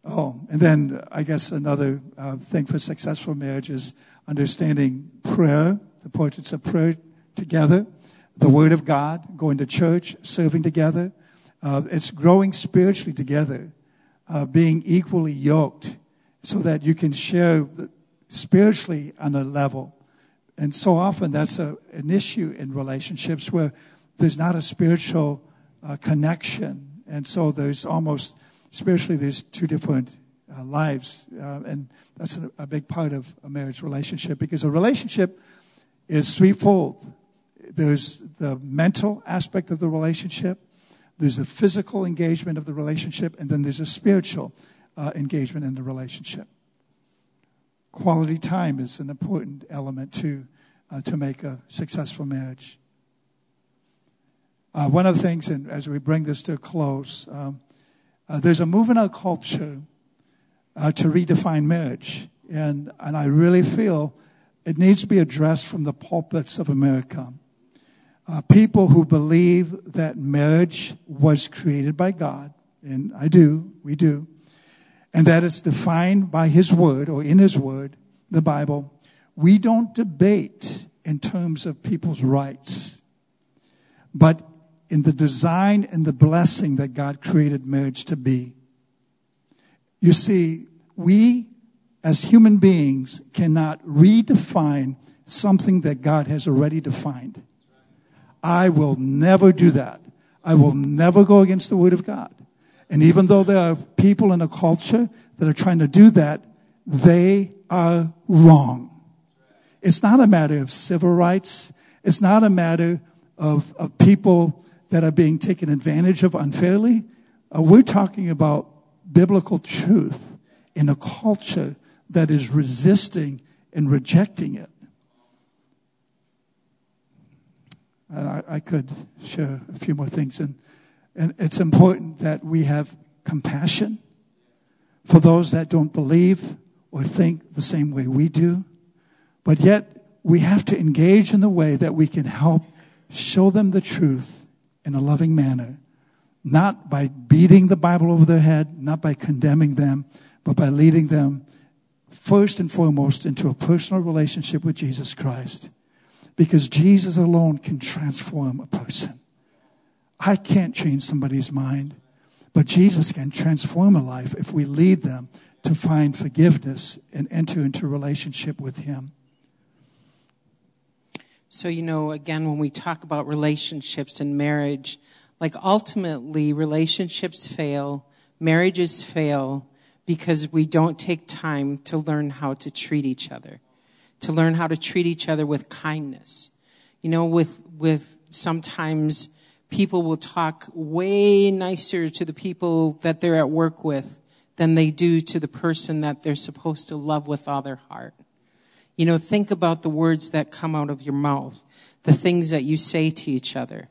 Oh, and then I guess another thing for successful marriage is understanding prayer, the importance of prayer. Together, the Word of God, going to church, serving together. It's growing spiritually together, being equally yoked so that you can share spiritually on a level. And so often that's an issue in relationships where there's not a spiritual connection. And so there's almost, spiritually, there's two different lives. And that's a big part of a marriage relationship, because a relationship is threefold. There's the mental aspect of the relationship, there's the physical engagement of the relationship, and then there's a spiritual engagement in the relationship. Quality time is an important element to make a successful marriage. One of the things, and as we bring this to a close, there's a move in our culture to redefine marriage. And I really feel it needs to be addressed from the pulpits of America. People who believe that marriage was created by God, and I do, we do, and that it's defined by His Word, or in His Word, the Bible, we don't debate in terms of people's rights, but in the design and the blessing that God created marriage to be. You see, we as human beings cannot redefine something that God has already defined. I will never do that. I will never go against the Word of God. And even though there are people in a culture that are trying to do that, they are wrong. It's not a matter of civil rights. It's not a matter of people that are being taken advantage of unfairly. We're talking about biblical truth in a culture that is resisting and rejecting it. I could share a few more things. And it's important that we have compassion for those that don't believe or think the same way we do. But yet, we have to engage in the way that we can help show them the truth in a loving manner. Not by beating the Bible over their head, not by condemning them, but by leading them first and foremost into a personal relationship with Jesus Christ. Because Jesus alone can transform a person. I can't change somebody's mind, but Jesus can transform a life if we lead them to find forgiveness and enter into relationship with Him. So, you know, again, when we talk about relationships and marriage, like ultimately relationships fail, marriages fail, because we don't take time to learn how to treat each other. To learn how to treat each other with kindness. You know, with sometimes people will talk way nicer to the people that they're at work with than they do to the person that they're supposed to love with all their heart. You know, think about the words that come out of your mouth, the things that you say to each other.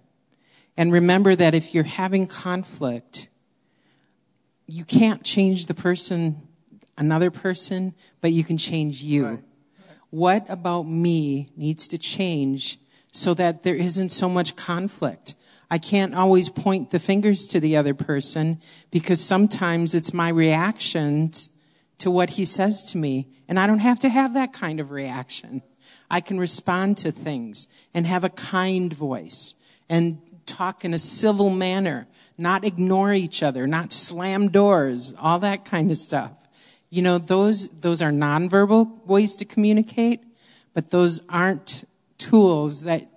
And remember that if you're having conflict, you can't change the person, another person, but you can change you. Right. What about me needs to change so that there isn't so much conflict? I can't always point the fingers to the other person because sometimes it's my reactions to what he says to me. And I don't have to have that kind of reaction. I can respond to things and have a kind voice and talk in a civil manner, not ignore each other, not slam doors, all that kind of stuff. You know, those are nonverbal ways to communicate, but those aren't tools that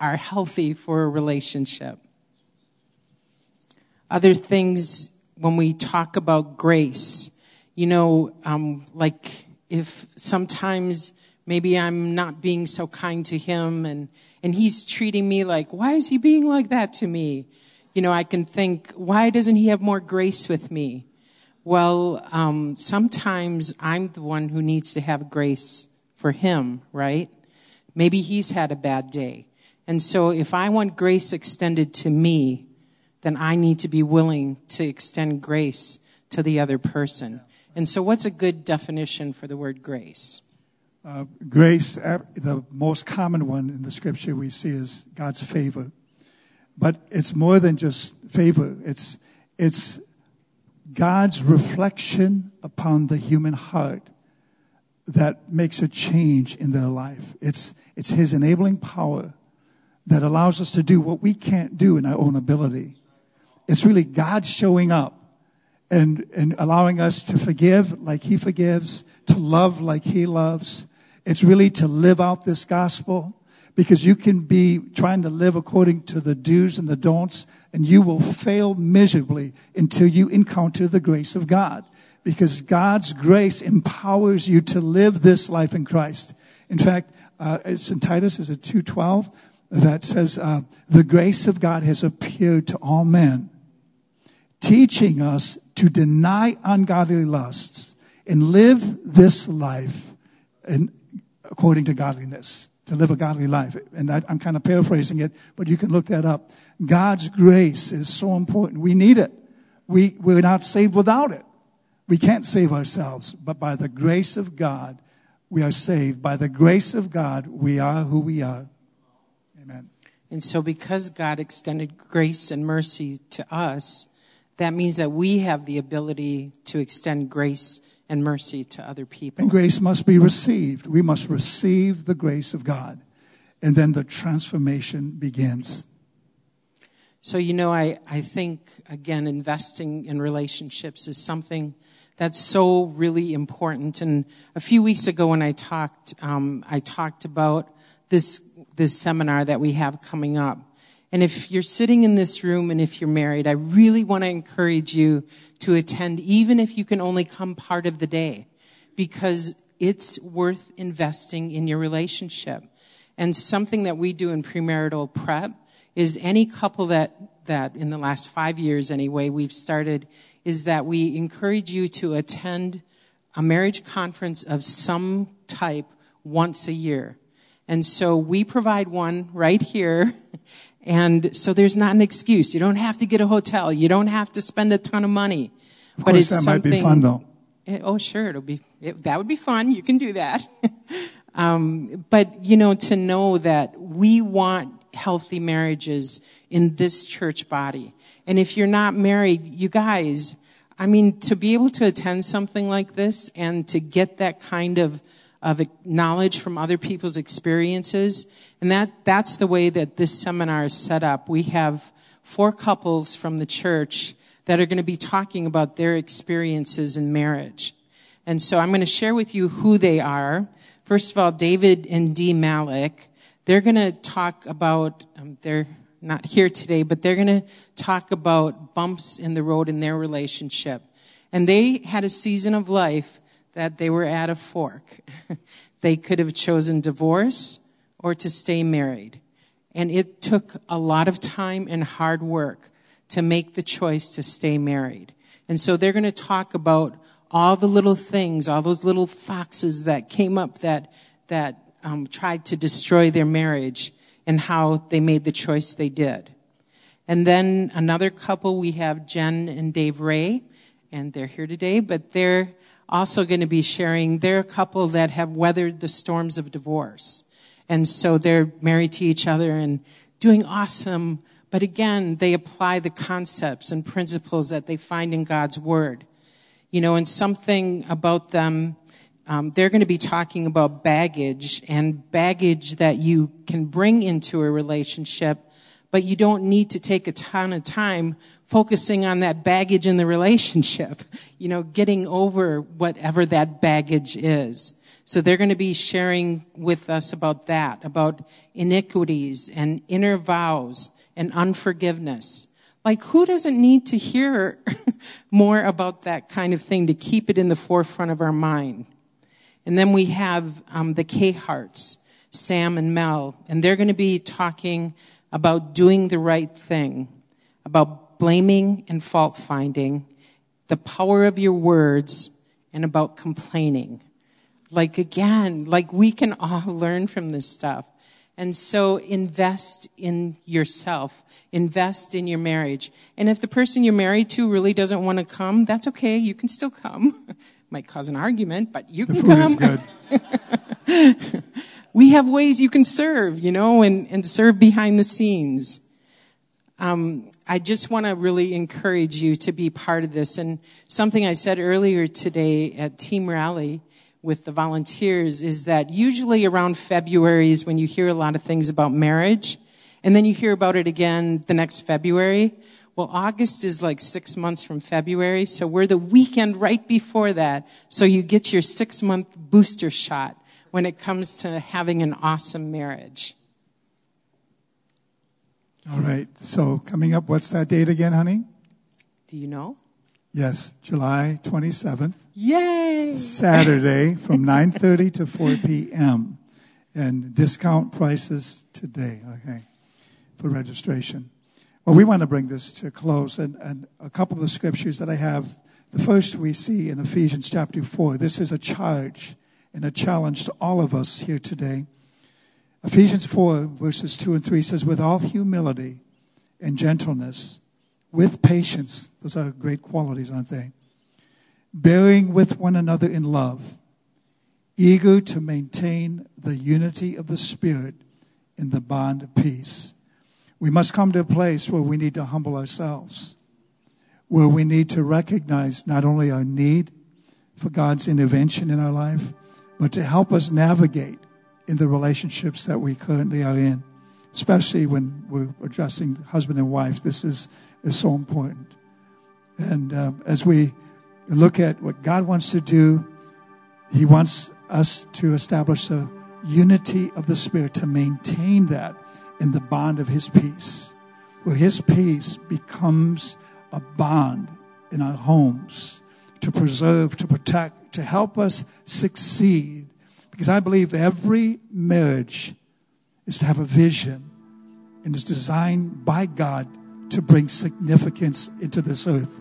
are healthy for a relationship. Other things, when we talk about grace, you know, like if sometimes maybe I'm not being so kind to him and he's treating me like, why is he being like that to me? You know, I can think, why doesn't he have more grace with me? Well, sometimes I'm the one who needs to have grace for him, right? Maybe he's had a bad day. And so if I want grace extended to me, then I need to be willing to extend grace to the other person. And so what's a good definition for the word grace? Grace, the most common one in the Scripture we see is God's favor. But it's more than just favor. It's God's reflection upon the human heart that makes a change in their life. It's His enabling power that allows us to do what we can't do in our own ability. It's really God showing up and allowing us to forgive like He forgives, to love like He loves. It's really to live out this gospel, because you can be trying to live according to the do's and the don'ts, and you will fail miserably until you encounter the grace of God. Because God's grace empowers you to live this life in Christ. In fact, it's in Titus, is it 2:12, that says, the grace of God has appeared to all men, teaching us to deny ungodly lusts and live this life according to godliness. to live a godly life. And I'm kind of paraphrasing it, but you can look that up. God's grace is so important. We need it. We're not saved without it. We can't save ourselves, but by the grace of God, we are saved. By the grace of God, we are who we are. Amen. And so because God extended grace and mercy to us, that means that we have the ability to extend grace and mercy to other people. And grace must be received. We must receive the grace of God. And then the transformation begins. So, I think, again, investing in relationships is something that's so really important. And a few weeks ago when I talked about this seminar that we have coming up. And if you're sitting in this room and if you're married, I really want to encourage you to attend, even if you can only come part of the day, because it's worth investing in your relationship. And something that we do in premarital prep is any couple that in the last 5 years anyway we've started is that we encourage you to attend a marriage conference of some type once a year. And so we provide one right here. And so there's not an excuse. You don't have to get a hotel. You don't have to spend a ton of money. Of course, but it's that might be fun, though. That would be fun. You can do that. But, to know that we want healthy marriages in this church body. And if you're not married, you guys, to be able to attend something like this and to get that kind of knowledge from other people's experiences. And that's the way that this seminar is set up. We have 4 couples from the church that are going to be talking about their experiences in marriage. And so I'm going to share with you who they are. First of all, David and Dee Malik. They're going to talk about, they're not here today, but they're going to talk about bumps in the road in their relationship. And they had a season of life that they were at a fork. They could have chosen divorce or to stay married. And it took a lot of time and hard work to make the choice to stay married. And so they're going to talk about all the little things, all those little foxes that came up that tried to destroy their marriage and how they made the choice they did. And then another couple, we have Jen and Dave Ray, and they're here today, but they're also going to be sharing. They're a couple that have weathered the storms of divorce. And so they're married to each other and doing awesome. But again, they apply the concepts and principles that they find in God's word. And something about them, they're going to be talking about baggage and baggage that you can bring into a relationship, but you don't need to take a ton of time focusing on that baggage in the relationship, getting over whatever that baggage is. So they're going to be sharing with us about that, about iniquities and inner vows and unforgiveness. Like, who doesn't need to hear more about that kind of thing to keep it in the forefront of our mind? And then we have the Kayharts, Sam and Mel, and they're going to be talking about doing the right thing, about blaming and fault-finding, the power of your words, and about complaining. We can all learn from this stuff. And so invest in yourself. Invest in your marriage. And if the person you're married to really doesn't want to come, that's okay. You can still come. Might cause an argument, but you can come. The food is good. We have ways you can serve, and serve behind the scenes. I just want to really encourage you to be part of this. And something I said earlier today at Team Rally with the volunteers is that usually around February is when you hear a lot of things about marriage, and then you hear about it again the next February. Well, August is 6 months from February, so we're the weekend right before that, so you get your 6-month booster shot when it comes to having an awesome marriage. All right, so coming up, what's that date again, honey? Do you know? Yes, July 27th. Yay! Saturday from 9:30 to 4 p.m. And discount prices today, okay, for registration. Well, we want to bring this to a close. And a couple of the scriptures that I have, the first we see in Ephesians chapter 4. This is a charge and a challenge to all of us here today. Ephesians 4, verses 2 and 3 says, with all humility and gentleness, with patience, those are great qualities, aren't they? Bearing with one another in love, eager to maintain the unity of the Spirit in the bond of peace. We must come to a place where we need to humble ourselves, where we need to recognize not only our need for God's intervention in our life, but to help us navigate in the relationships that we currently are in, especially when we're addressing husband and wife. This is so important. And as we look at what God wants to do, He wants us to establish a unity of the Spirit, to maintain that in the bond of His peace, where His peace becomes a bond in our homes to preserve, to protect, to help us succeed. Because I believe every marriage is to have a vision and is designed by God to bring significance into this earth.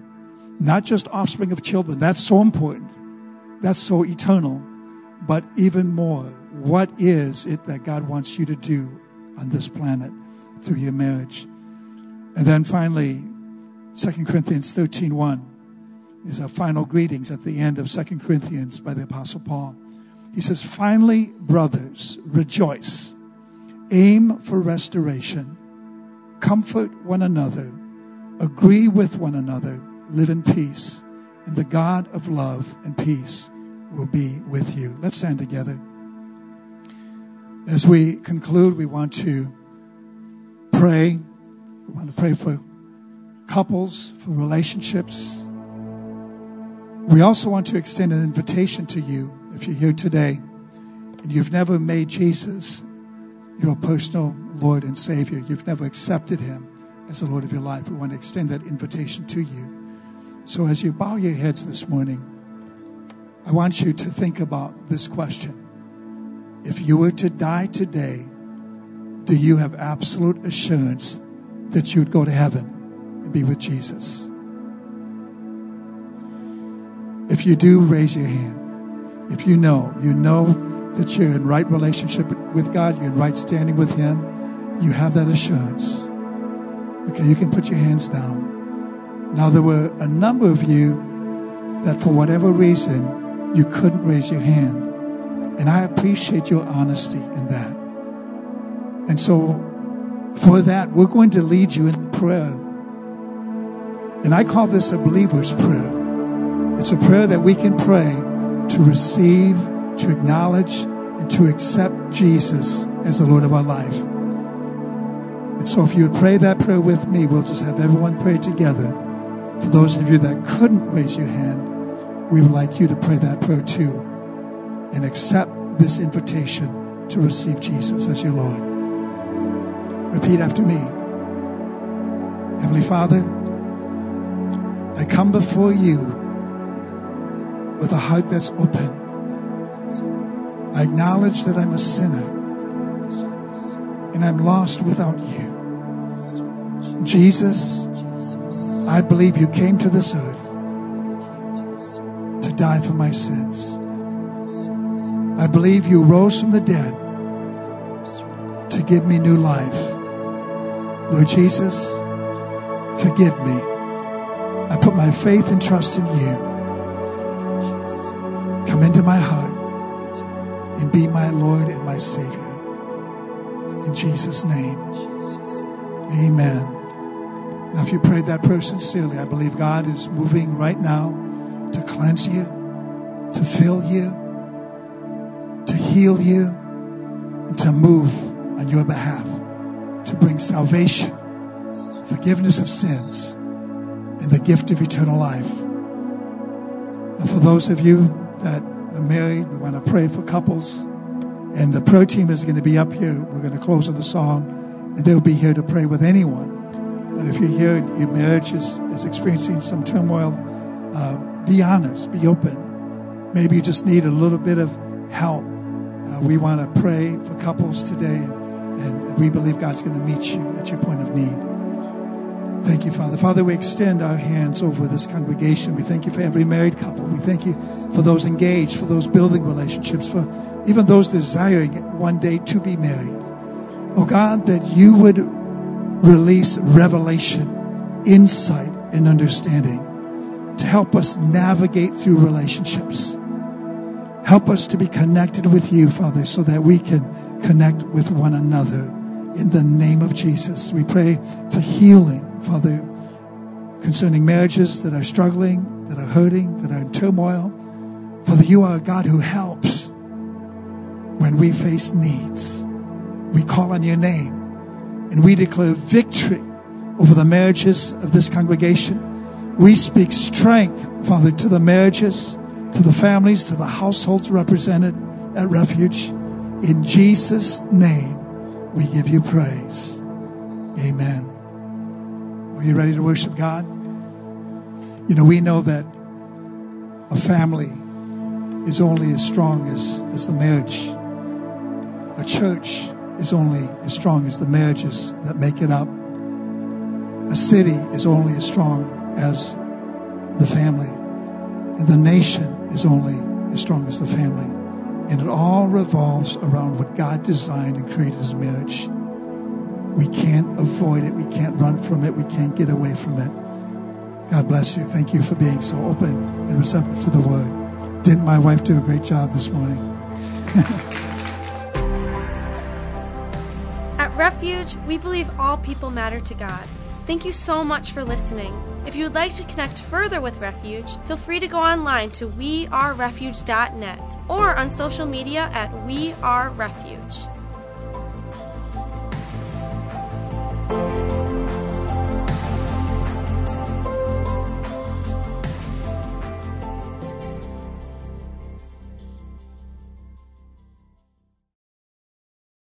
Not just offspring of children. That's so important. That's so eternal. But even more, what is it that God wants you to do on this planet through your marriage? And then finally, 2 Corinthians 13:1 is our final greetings at the end of 2 Corinthians by the Apostle Paul. He says, finally, brothers, rejoice. Aim for restoration. Comfort one another. Agree with one another. Live in peace. And the God of love and peace will be with you. Let's stand together. As we conclude, we want to pray. We want to pray for couples, for relationships. We also want to extend an invitation to you. If you're here today and you've never made Jesus your personal Lord and Savior, you've never accepted Him as the Lord of your life, we want to extend that invitation to you. So as you bow your heads this morning, I want you to think about this question. If you were to die today, do you have absolute assurance that you would go to heaven and be with Jesus? If you do, raise your hand. If you know that you're in right relationship with God, you're in right standing with Him, you have that assurance. Okay, you can put your hands down. Now, there were a number of you that for whatever reason, you couldn't raise your hand. And I appreciate your honesty in that. And so for that, we're going to lead you in prayer. And I call this a believer's prayer. It's a prayer that we can pray to receive, to acknowledge, and to accept Jesus as the Lord of our life. And so if you would pray that prayer with me, we'll just have everyone pray together. For those of you that couldn't raise your hand, we would like you to pray that prayer too and accept this invitation to receive Jesus as your Lord. Repeat after me. Heavenly Father, I come before you with a heart that's open. I acknowledge that I'm a sinner and I'm lost without you. Jesus, I believe you came to this earth to die for my sins. I believe you rose from the dead to give me new life. Lord Jesus, forgive me. I put my faith and trust in you. Come into my heart and be my Lord and my Savior. In Jesus' name, amen. Now, if you prayed that prayer sincerely, I believe God is moving right now to cleanse you, to fill you, to heal you, and to move on your behalf, to bring salvation, forgiveness of sins, and the gift of eternal life. Now, for those of you that are married, we want to pray for couples, and the prayer team is going to be up here. We're going to close with a song, and they'll be here to pray with anyone. But if you're here and your marriage is experiencing some turmoil, be honest, be open. Maybe you just need a little bit of help. We want to pray for couples today, and we believe God's going to meet you at your point of need. Thank you, Father. Father, we extend our hands over this congregation. We thank you for every married couple. We thank you for those engaged, for those building relationships, for even those desiring one day to be married. Oh God, that you would release revelation, insight, and understanding to help us navigate through relationships. Help us to be connected with you, Father, so that we can connect with one another. In the name of Jesus, we pray for healing, Father, concerning marriages that are struggling, that are hurting, that are in turmoil. Father, you are a God who helps when we face needs. We call on your name and we declare victory over the marriages of this congregation. We speak strength, Father, to the marriages, to the families, to the households represented at Refuge. In Jesus' name, we give you praise. Amen. Are you ready to worship God? You know, we know that a family is only as strong as the marriage. A church is only as strong as the marriages that make it up. A city is only as strong as the family. And the nation is only as strong as the family. And it all revolves around what God designed and created as marriage. We can't avoid it. We can't run from it. We can't get away from it. God bless you. Thank you for being so open and receptive to the word. Didn't my wife do a great job this morning? At Refuge, we believe all people matter to God. Thank you so much for listening. If you would like to connect further with Refuge, feel free to go online to wearerefuge.net or on social media at wearerefuge.